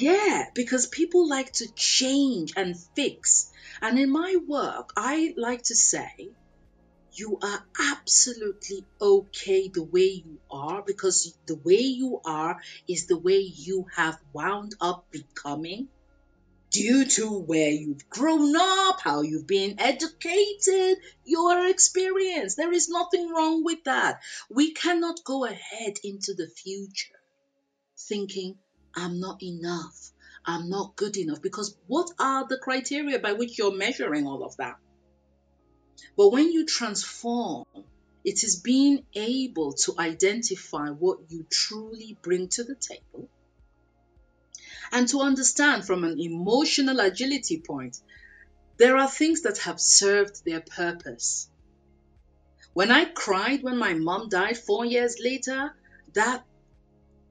Yeah, because people like to change and fix. And in my work, I like to say, you are absolutely okay the way you are, because the way you are is the way you have wound up becoming due to where you've grown up, how you've been educated, your experience. There is nothing wrong with that. We cannot go ahead into the future thinking, I'm not enough, I'm not good enough, because what are the criteria by which you're measuring all of that? But when you transform, it is being able to identify what you truly bring to the table and to understand from an emotional agility point, there are things that have served their purpose. When I cried when my mom died 4 years later, that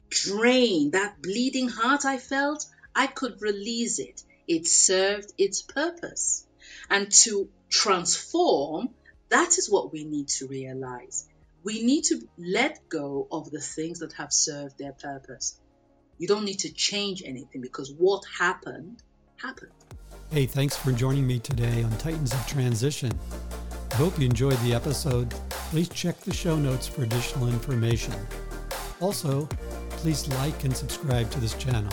drain, that bleeding heart I felt, I could release it. It served its purpose. And to transform, that is what we need to realize. We need to let go of the things that have served their purpose. You don't need to change anything because what happened, happened. Hey, thanks for joining me today on Titans of Transition. I hope you enjoyed the episode. Please check the show notes for additional information. Also, please like and subscribe to this channel.